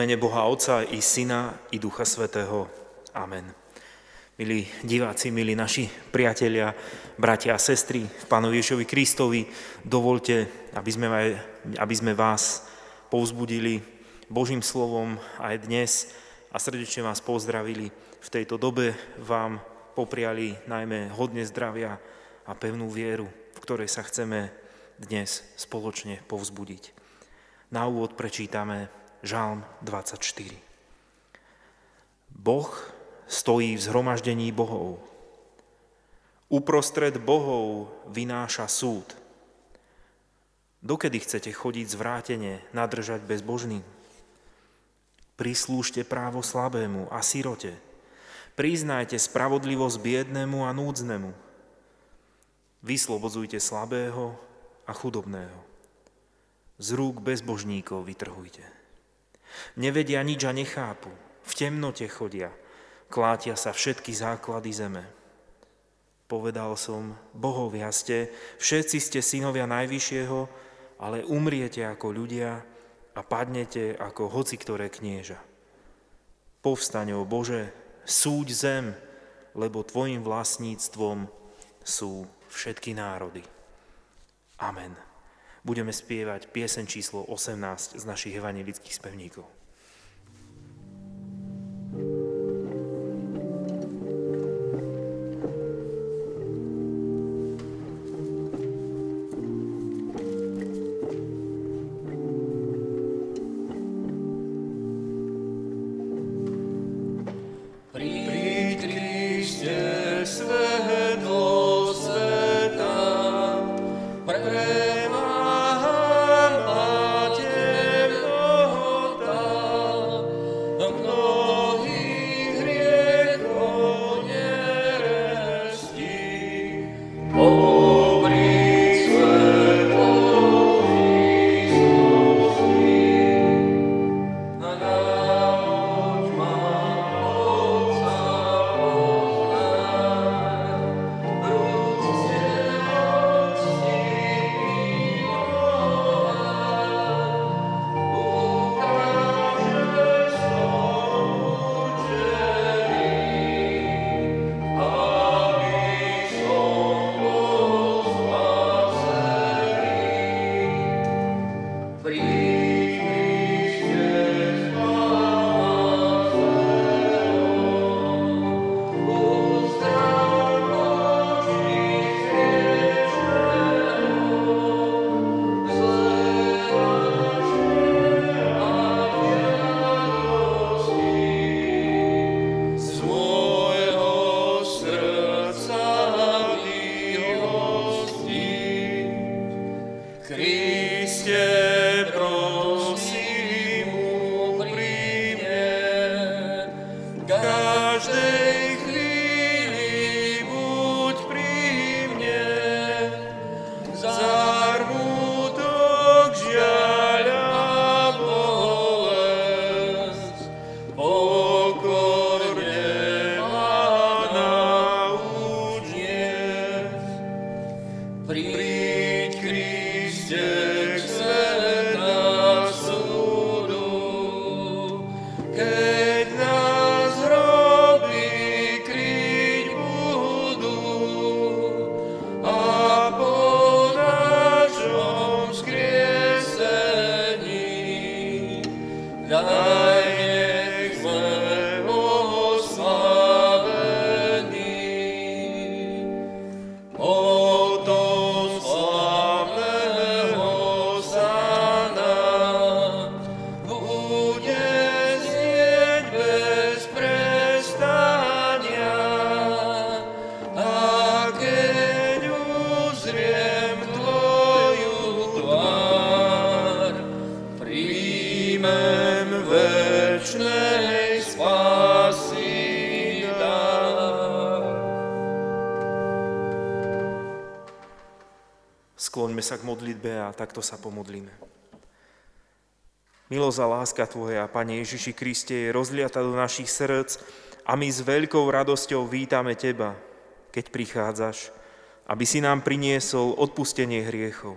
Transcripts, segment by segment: mene Boha Otca i Syna i Ducha Svätého. Amen. Milí diváci, milí naši priatelia, bratia a sestry, v Pánu Ježišovi Kristovi, dovoľte, aby sme vás povzbudili Božím slovom aj dnes a srdečne vás pozdravili. V tejto dobe vám popriali najmä hodne zdravia a pevnú vieru, v ktorej sa chceme dnes spoločne povzbudiť. Na úvod prečítame Žalm 24. Boh stojí v zhromaždení bohov. Uprostred bohov vynáša súd. Dokedy chcete chodiť zvrátene, nadržať bezbožným? Prislúžte právo slabému a sirote. Priznajte spravodlivosť biednému a núdznemu. Vyslobodzujte slabého a chudobného. Z rúk bezbožníkov vytrhujte. Nevedia nič a nechápu, v temnote chodia, klátia sa všetky základy zeme. Povedal som, bohovia ste, všetci ste synovia Najvyššieho, ale umriete ako ľudia a padnete ako hociktoré knieža. Povstaň, o Bože, súď zem, lebo tvojim vlastníctvom sú všetky národy. Amen. Budeme spievať pieseň číslo 18 z našich evanjelických spevníkov. Skloňme sa k modlitbe a takto sa pomodlíme. Milosť a láska Tvoja, Pane Ježiši Kriste, je rozliata do našich srdc a my s veľkou radosťou vítame Teba, keď prichádzaš, aby si nám priniesol odpustenie hriechov.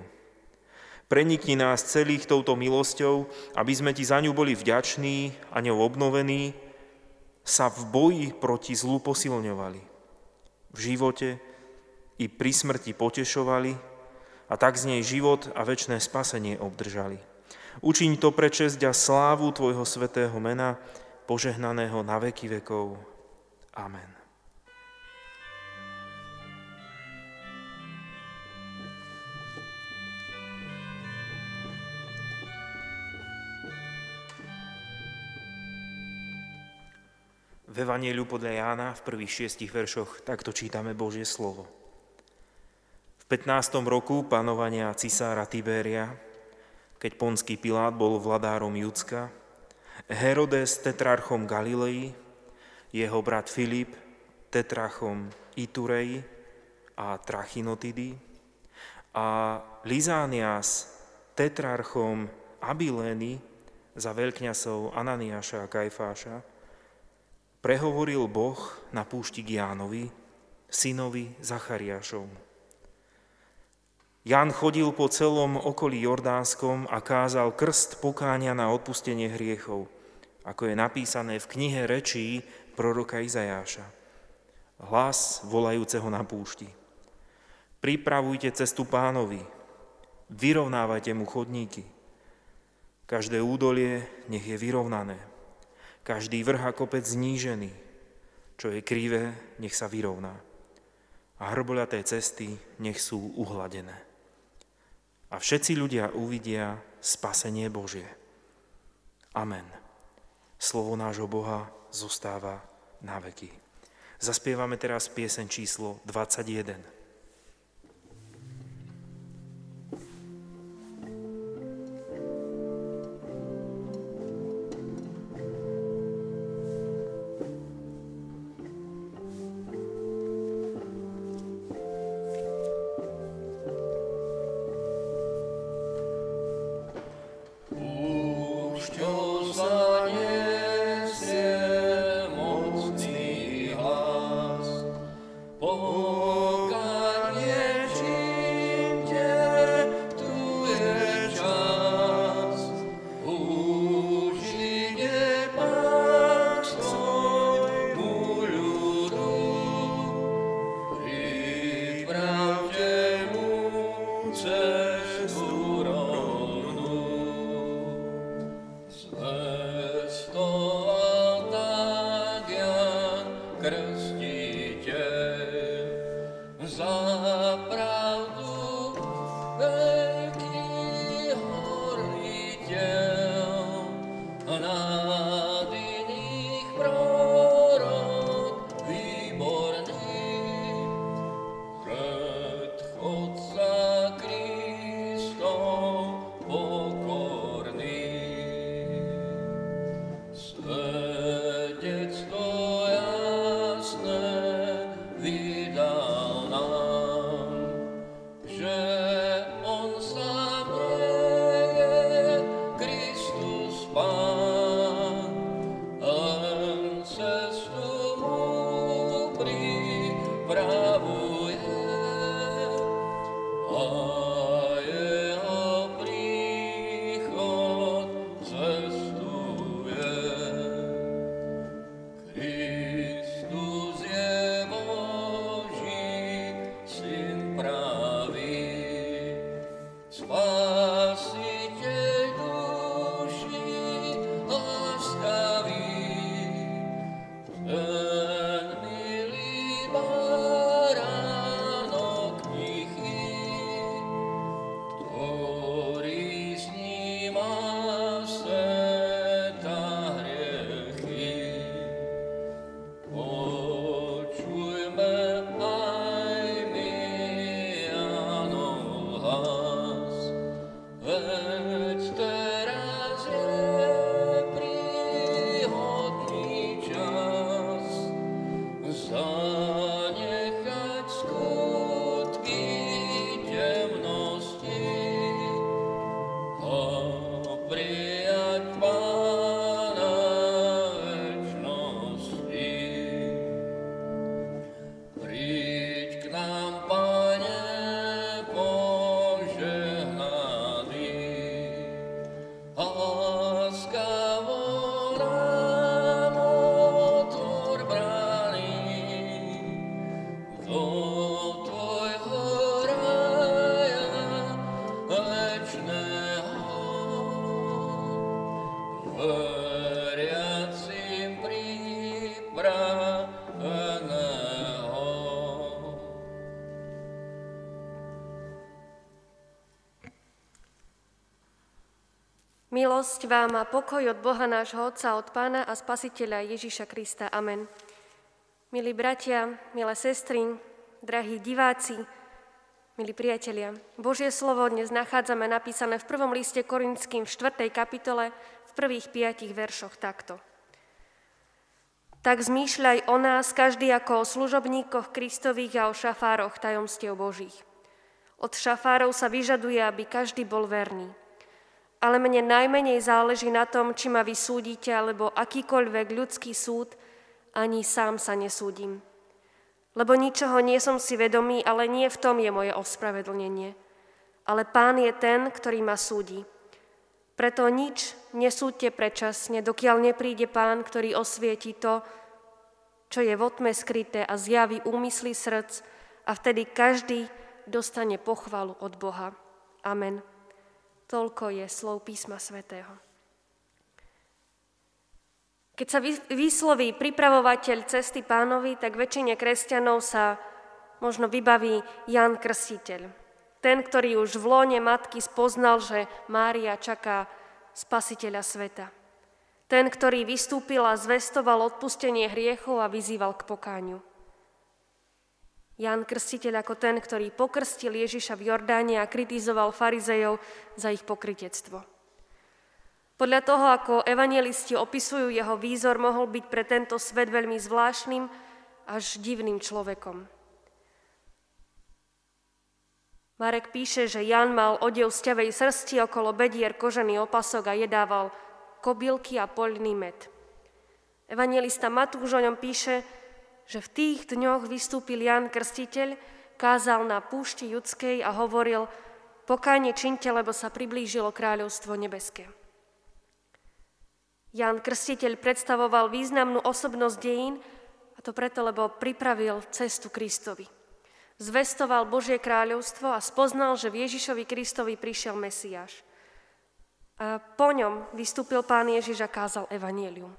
Prenikni nás celých touto milosťou, aby sme ti za ňu boli vďační a ňou obnovení, sa v boji proti zlu posilňovali, v živote i pri smrti potešovali a tak z nej život a večné spasenie obdržali. Učiň to pre česť a slávu tvojho svätého mena, požehnaného na veky vekov. Amen. V Evanjeliu podľa Jána v prvých 6 veršoch takto čítame Božie slovo. V 15. roku panovania cisára Tiberia, keď Ponský Pilát bol vladárom Judska, Herodes tetrarchom Galilei, jeho brat Filip tetrarchom Iturei a Trachinotidy a Lizánias tetrarchom Abilény za veľkňazov Ananiáša a Kajfáša, prehovoril Boh na púšti k Jánovi, synovi Zachariášovmu. Ján chodil po celom okolí Jordánskom a kázal krst pokáňa na odpustenie hriechov, ako je napísané v knihe rečí proroka Izajáša. Hlas volajúceho na púšti. Pripravujte cestu Pánovi, vyrovnávajte mu chodníky. Každé údolie nech je vyrovnané. Každý vrch a kopec znížený, čo je krivé, nech sa vyrovná. A hrboľaté cesty nech sú uhladené. A všetci ľudia uvidia spasenie Božie. Amen. Slovo nášho Boha zostáva na veky. Zaspievame teraz pieseň číslo 21. Zanechať skutky temnosti. Milosť vám a pokoj od Boha nášho Otca, od Pána a Spasiteľa Ježiša Krista. Amen. Milí bratia, milé sestry, drahí diváci, milí priatelia, Božie slovo dnes nachádzame napísané v 1. liste Korinským v 4. kapitole v prvých 5 veršoch takto. Tak zmýšľaj o nás každý ako o služobníkoch Kristových a o šafároch tajomstiev Božích. Od šafárov sa vyžaduje, aby každý bol verný. Ale mne najmenej záleží na tom, či ma vysúdite, alebo akýkoľvek ľudský súd, ani sám sa nesúdim. Lebo ničoho nie som si vedomý, ale nie v tom je moje ospravedlnenie. Ale Pán je ten, ktorý ma súdi. Preto nič nesúďte predčasne, dokiaľ nepríde Pán, ktorý osvieti to, čo je vo tme skryté a zjaví úmysly srdc, a vtedy každý dostane pochvalu od Boha. Amen. Toľko je slov písma svätého. Keď sa vysloví pripravovateľ cesty Pánovi, tak väčšine kresťanov sa možno vybaví Ján Krstiteľ. Ten, ktorý už v lone matky spoznal, že Mária čaká spasiteľa sveta. Ten, ktorý vystúpil a zvestoval odpustenie hriechov a vyzýval k pokániu. Ján Krstiteľ ako ten, ktorý pokrstil Ježiša v Jordáne a kritizoval farizejov za ich pokrytectvo. Podľa toho, ako evanjelisti opisujú jeho výzor, mohol byť pre tento svet veľmi zvláštnym až divným človekom. Marek píše, že Ján mal odev z ťavej srsti, okolo bedier kožený opasok a jedával kobylky a poľný med. Evanjelista Matúš o ňom píše, že v tých dňoch vystúpil Ján Krstiteľ, kázal na púšti Judskej a hovoril: pokánie činte, lebo sa priblížilo kráľovstvo nebeské. Ján Krstiteľ predstavoval významnú osobnosť dejín, a to preto, lebo pripravil cestu Kristovi. Zvestoval Božie kráľovstvo a spoznal, že v Ježišovi Kristovi prišiel Mesiáš. A po ňom vystúpil Pán Ježiš a kázal evanjelium.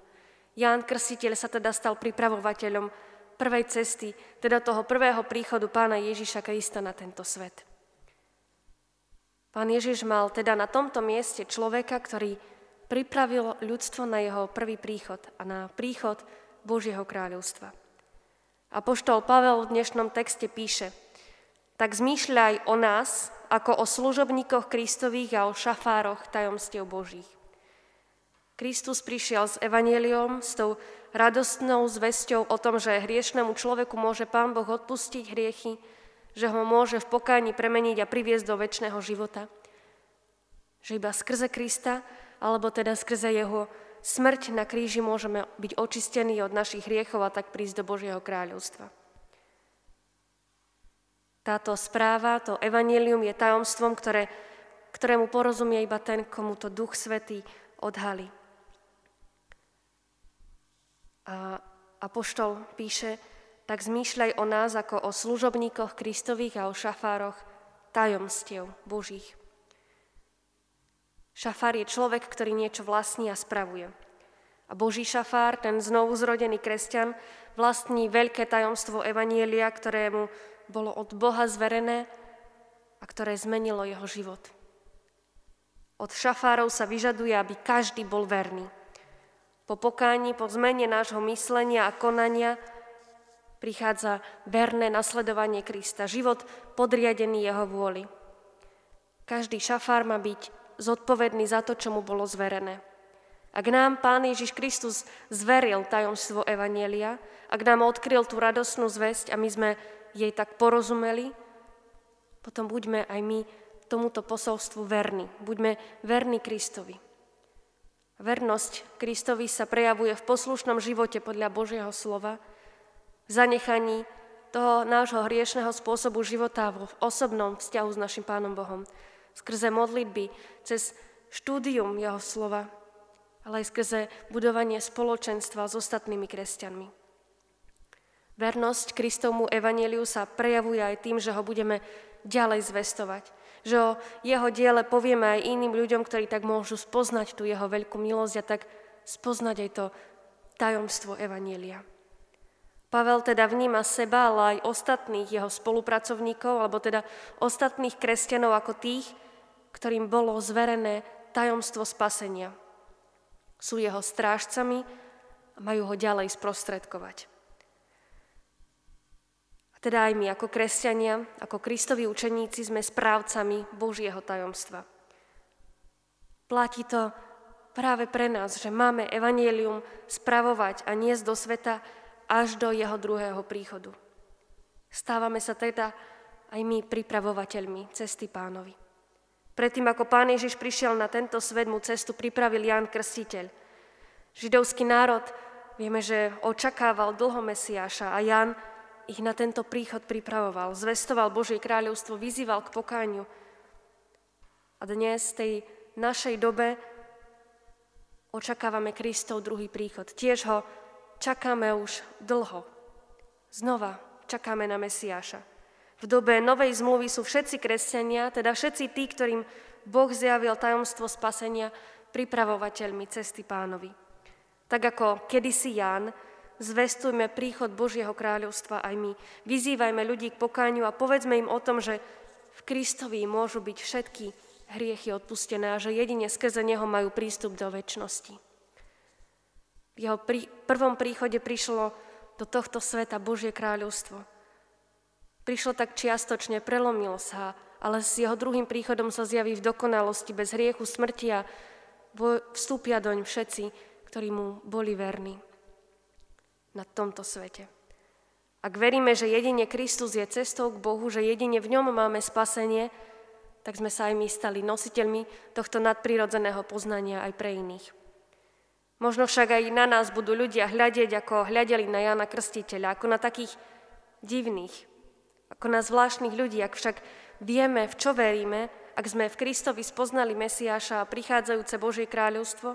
Ján Krstiteľ sa teda stal pripravovateľom prvej cesty, teda toho prvého príchodu Pána Ježiša Krista na tento svet. Pán Ježiš mal teda na tomto mieste človeka, ktorý pripravil ľudstvo na jeho prvý príchod a na príchod Božieho kráľovstva. Apoštol Pavel v dnešnom texte píše: tak zmýšľaj o nás ako o služobníkoch Kristových a o šafároch tajomstiev Božích. Kristus prišiel s evanjeliom, s tou radostnou zvesťou o tom, že hriešnemu človeku môže Pán Boh odpustiť hriechy, že ho môže v pokáni premeniť a priviesť do večného života. Že iba skrze Krista, alebo teda skrze jeho smrť na kríži, môžeme byť očistení od našich hriechov a tak prísť do Božieho kráľovstva. Táto správa, to evanjelium je tajomstvom, ktorému porozumie iba ten, komu to Duch Svätý odhalí. A apoštol píše: tak zmýšľaj o nás ako o služobníkoch Kristových a o šafároch tajomstiev Božích. Šafár je človek, ktorý niečo vlastní a spravuje. A Boží šafár, ten znovuzrodený kresťan, vlastní veľké tajomstvo evanjelia, ktoré mu bolo od Boha zverené a ktoré zmenilo jeho život. Od šafárov sa vyžaduje, aby každý bol verný. Po pokání, po zmene nášho myslenia a konania prichádza verné nasledovanie Krista, život podriadený jeho vôli. Každý šafár má byť zodpovedný za to, čo mu bolo zverené. Ak nám Pán Ježiš Kristus zveril tajomstvo evanjelia, ak nám odkryl tú radostnú zvesť a my sme jej tak porozumeli, potom buďme aj my tomuto posolstvu verní. Buďme verní Kristovi. Vernosť Kristovi sa prejavuje v poslušnom živote podľa Božieho slova, v zanechaní toho nášho hriešného spôsobu života v osobnom vzťahu s našim Pánom Bohom, skrze modlitby, cez štúdium jeho slova, ale aj skrze budovanie spoločenstva s ostatnými kresťanmi. Vernosť Kristovmu evanjeliu sa prejavuje aj tým, že ho budeme ďalej zvestovať, že o jeho diele povieme aj iným ľuďom, ktorí tak môžu spoznať tú jeho veľkú milosť a tak spoznať aj to tajomstvo evanjelia. Pavel teda vníma seba, ale aj ostatných jeho spolupracovníkov, alebo teda ostatných kresťanov ako tých, ktorým bolo zverené tajomstvo spasenia. Sú jeho strážcami a majú ho ďalej sprostredkovať. A teda aj my ako kresťania, ako Kristovi učeníci sme správcami Božieho tajomstva. Platí to práve pre nás, že máme evanjelium spravovať a niesť do sveta až do jeho druhého príchodu. Stávame sa teda aj my pripravovateľmi cesty Pánovi. Predtým, ako Pán Ježiš prišiel na tento svet, mu cestu pripravil Ján Krstiteľ. Židovský národ, vieme, že očakával dlho Mesiáša a Ján ich na tento príchod pripravoval, zvestoval Božie kráľovstvo, vyzýval k pokániu. A dnes, v tej našej dobe, očakávame Kristov druhý príchod. Tiež ho čakáme už dlho. Znova čakáme na Mesiáša. V dobe novej zmluvy sú všetci kresťania, teda všetci tí, ktorým Boh zjavil tajomstvo spasenia, pripravovateľmi cesty Pánovi. Tak ako kedysi Ján, zvestujme príchod Božieho kráľovstva aj my. Vyzývajme ľudí k pokániu a povedzme im o tom, že v Kristovi môžu byť všetky hriechy odpustené a že jedine skrze neho majú prístup do večnosti. V jeho prvom príchode prišlo do tohto sveta Božie kráľovstvo. Prišlo tak čiastočne, prelomilo sa, ale s jeho druhým príchodom sa zjaví v dokonalosti, bez hriechu, smrti a vstúpia doň všetci, ktorí mu boli verní na tomto svete. Ak veríme, že jedine Kristus je cestou k Bohu, že jedine v ňom máme spasenie, tak sme sa aj my stali nositeľmi tohto nadprirodzeného poznania aj pre iných. Možno však aj na nás budú ľudia hľadieť, ako hľadeli na Jána Krstiteľa, ako na takých divných, ako na zvláštnych ľudí. Ak však vieme, v čo veríme, ak sme v Kristovi spoznali Mesiáša a prichádzajúce Božie kráľovstvo,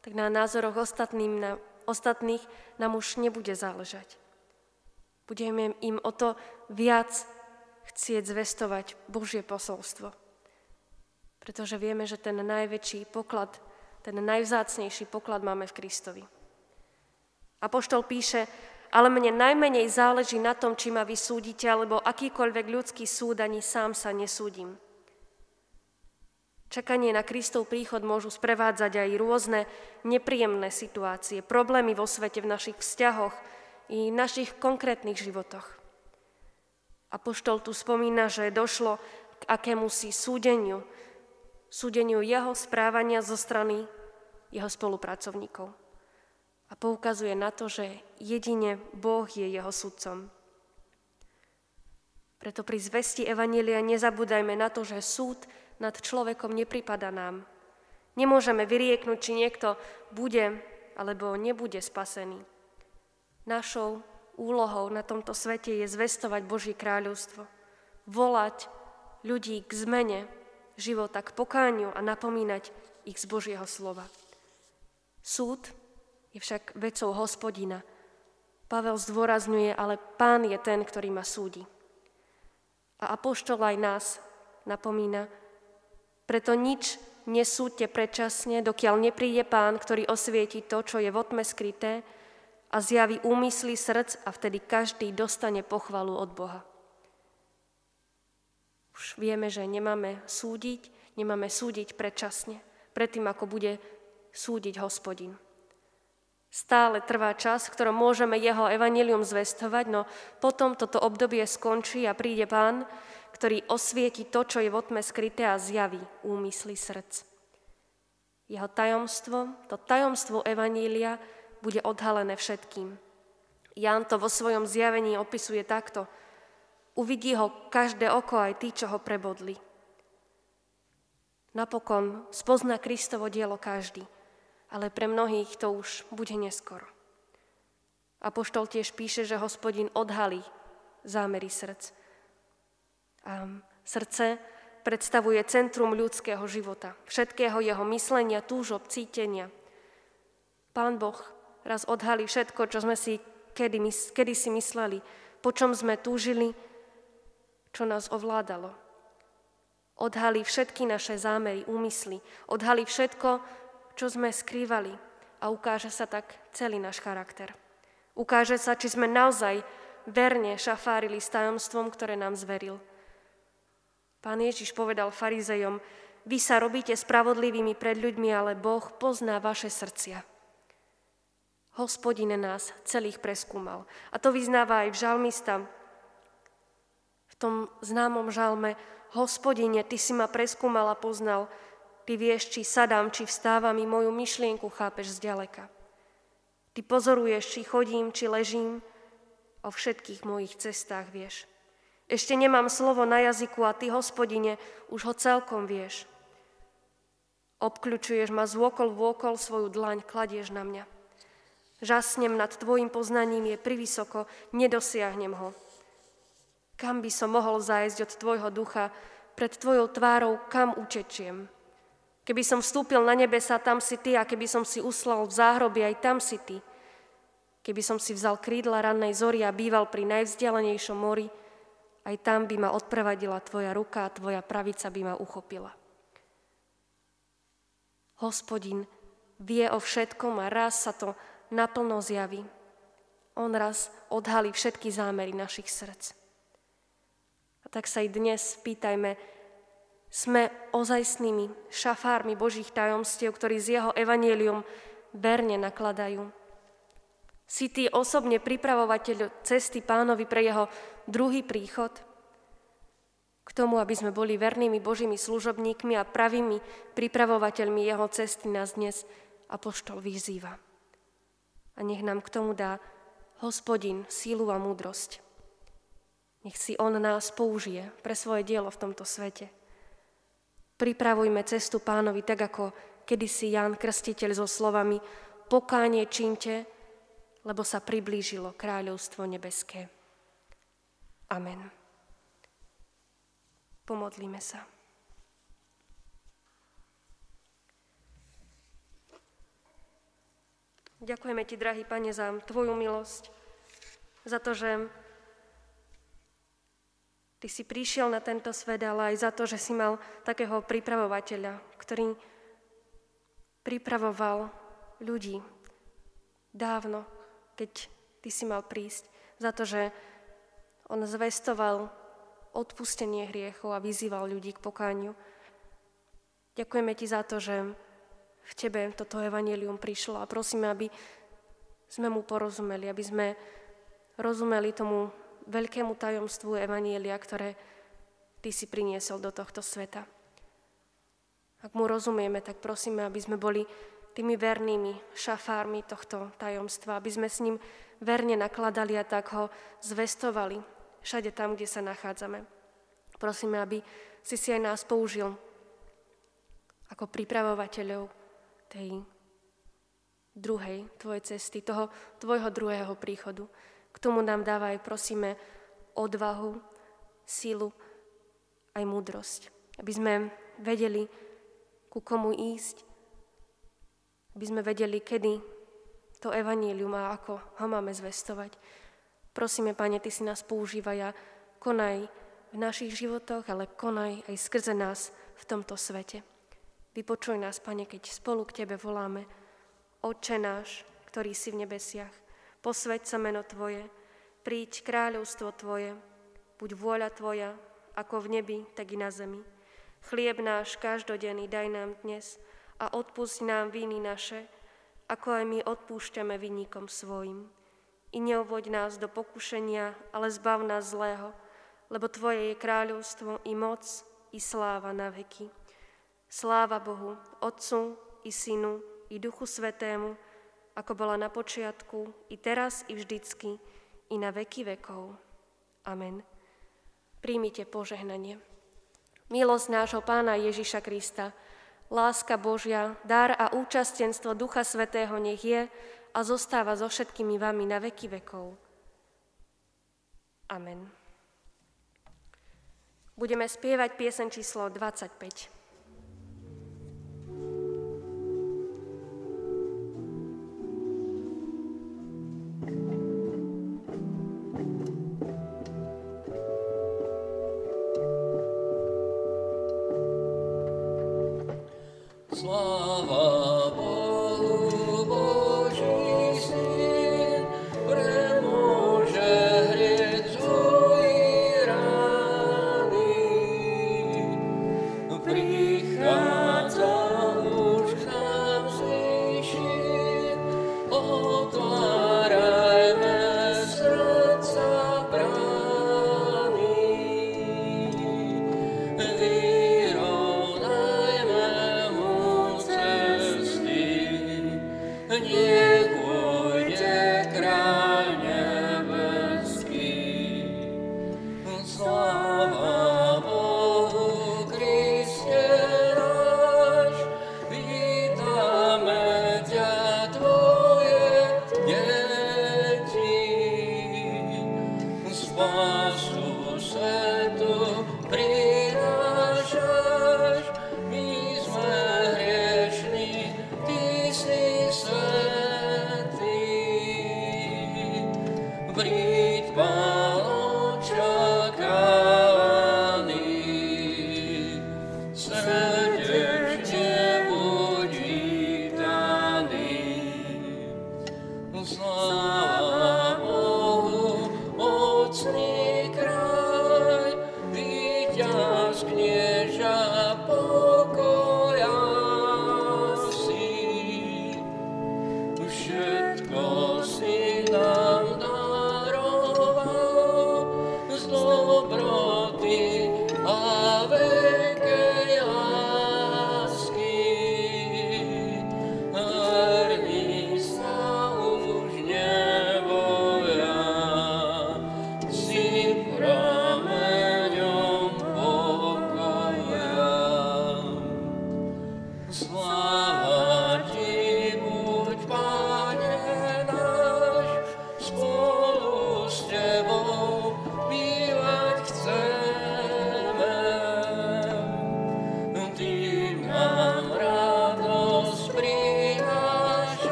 tak na názoroch ostatných nám už nebude záležať. Budeme im o to viac chcieť zvestovať Božie posolstvo. Pretože vieme, že ten najväčší poklad, ten najvzácnejší poklad máme v Kristovi. Apoštol píše: ale mne najmenej záleží na tom, či ma vysúdite, alebo akýkoľvek ľudský súd, ani sám sa nesúdim. Čakanie na Kristov príchod môžu sprevádzať aj rôzne nepríjemné situácie, problémy vo svete, v našich vzťahoch i našich konkrétnych životoch. Apoštol tu spomína, že došlo k akémusi súdeniu jeho správania zo strany jeho spolupracovníkov. A poukazuje na to, že jedine Boh je jeho sudcom. Preto pri zvesti evanjelia nezabúdajme na to, že súd nad človekom nepripadá nám. Nemôžeme vyrieknúť, či niekto bude alebo nebude spasený. Našou úlohou na tomto svete je zvestovať Božie kráľovstvo, volať ľudí k zmene života, k pokániu a napomínať ich z Božieho slova. Súd je však vecou Hospodina. Pavel zdôrazňuje, ale Pán je ten, ktorý ma súdi. A apoštol aj nás napomína: preto nič nesúďte predčasne, dokiaľ nepríde Pán, ktorý osvieti to, čo je v tme skryté a zjaví úmysly srdc, a vtedy každý dostane pochvalu od Boha. Už vieme, že nemáme súdiť predčasne, predtým ako bude súdiť Hospodin. Stále trvá čas, v ktorom môžeme jeho evanjelium zvestovať, no potom toto obdobie skončí a príde Pán, ktorý osvieti to, čo je vo tme skryté a zjaví úmysly srdc. Jeho tajomstvo, to tajomstvo evanjelia, bude odhalené všetkým. Ján to vo svojom zjavení opisuje takto: uvidí ho každé oko, aj tí, čo ho prebodli. Napokon spozná Kristovo dielo každý, ale pre mnohých to už bude neskoro. Apoštol tiež píše, že Hospodin odhalí zámery srdc. A srdce predstavuje centrum ľudského života, všetkého jeho myslenia, túžob, cítenia. Pán Boh raz odhalí všetko, čo sme si kedysi mysleli, po čom sme túžili, čo nás ovládalo. Odhalí všetky naše zámery, úmysly, odhalí všetko, čo sme skrývali, a ukáže sa tak celý náš charakter. Ukáže sa, či sme naozaj verne šafárili s tajomstvom, ktoré nám zveril. Pán Ježiš povedal farizejom: vy sa robíte spravodlivými pred ľuďmi, ale Boh pozná vaše srdcia. Hospodine nás celých preskúmal. A to vyznáva aj žalmista. V tom známom žalme: Hospodine, ty si ma preskúmal a poznal. Ty vieš, či sadám, či vstávam, i moju myšlienku chápeš zďaleka. Ty pozoruješ, či chodím, či ležím, o všetkých mojich cestách vieš. Ešte nemám slovo na jazyku a ty, Hospodine, už ho celkom vieš. Obkľučuješ ma z vôkol vôkol, svoju dlaň kladieš na mňa. Žasnem nad tvojim poznaním, je privysoko, nedosiahnem ho. Kam by som mohol zájsť od tvojho ducha, pred tvojou tvárou kam utečiem? Keby som vstúpil na nebesa, tam si ty, a keby som si uslal v záhrobie, aj tam si ty. Keby som si vzal krídla rannej zory a býval pri najvzdialenejšom mori, aj tam by ma odprevadila tvoja ruka a tvoja pravica by ma uchopila. Hospodin vie o všetkom a raz sa to naplno zjaví. On raz odhalí všetky zámery našich srdc. A tak sa i dnes pýtajme, sme ozajstnými šafármi Božích tajomstiev, ktorí z jeho evanjelium berne nakladajú. Si ty osobne pripravovateľ cesty Pánovi pre jeho druhý príchod? K tomu, aby sme boli vernými Božími služobníkmi a pravými pripravovateľmi jeho cesty, nás dnes apoštol vyzýva. A nech nám k tomu dá Hospodin sílu a múdrosť. Nech si on nás použije pre svoje dielo v tomto svete. Pripravujme cestu Pánovi tak, ako kedysi Ján Krstiteľ so slovami: Pokánie čínte, lebo sa priblížilo kráľovstvo nebeské. Amen. Pomodlíme sa. Ďakujeme ti, drahý Pane, za tvoju milosť, za to, že ty si prišiel na tento svet, ale aj za to, že si mal takého pripravovateľa, ktorý pripravoval ľudí dávno, keď ty si mal prísť, za to, že on zvestoval odpustenie hriechov a vyzýval ľudí k pokániu. Ďakujeme ti za to, že v tebe toto evanjelium prišlo, a prosíme, aby sme mu porozumeli, aby sme rozumeli tomu veľkému tajomstvu evanjelia, ktoré ty si priniesol do tohto sveta. Ak mu rozumieme, tak prosíme, aby sme boli tými vernými šafármi tohto tajomstva, aby sme s ním verne nakladali a tak ho zvestovali všade tam, kde sa nachádzame. Prosíme, aby si aj nás použil ako pripravovateľov tej druhej tvojej cesty, toho tvojho druhého príchodu. K tomu nám dáva aj, prosíme, odvahu, sílu, aj múdrosť, aby sme vedeli, ku komu ísť, aby sme vedeli, kedy to evanjelium a ako ho máme zvestovať. Prosíme, Pane, ty si nás používaj a konaj v našich životoch, ale konaj aj skrze nás v tomto svete. Vypočuj nás, Pane, keď spolu k tebe voláme: Otče náš, ktorý si v nebesiach, posväť sa meno tvoje, príď kráľovstvo tvoje, buď vôľa tvoja, ako v nebi, tak i na zemi. Chlieb náš každodenný daj nám dnes a odpusť nám viny naše, ako aj my odpúšťame vinníkom svojim. I neuvoď nás do pokušenia, ale zbav nás zlého, lebo tvoje je kráľovstvo i moc, i sláva na veky. Sláva Bohu, Otcu, i Synu, i Duchu Svätému, ako bola na počiatku, i teraz, i vždycky, i na veky vekov. Amen. Príjmite požehnanie. Milosť nášho Pána Ježiša Krista, láska Božia, dar a účastenstvo Ducha Svätého nech je a zostáva so všetkými vami na veky vekov. Amen. Budeme spievať pieseň číslo 25. Prichádza. Amen.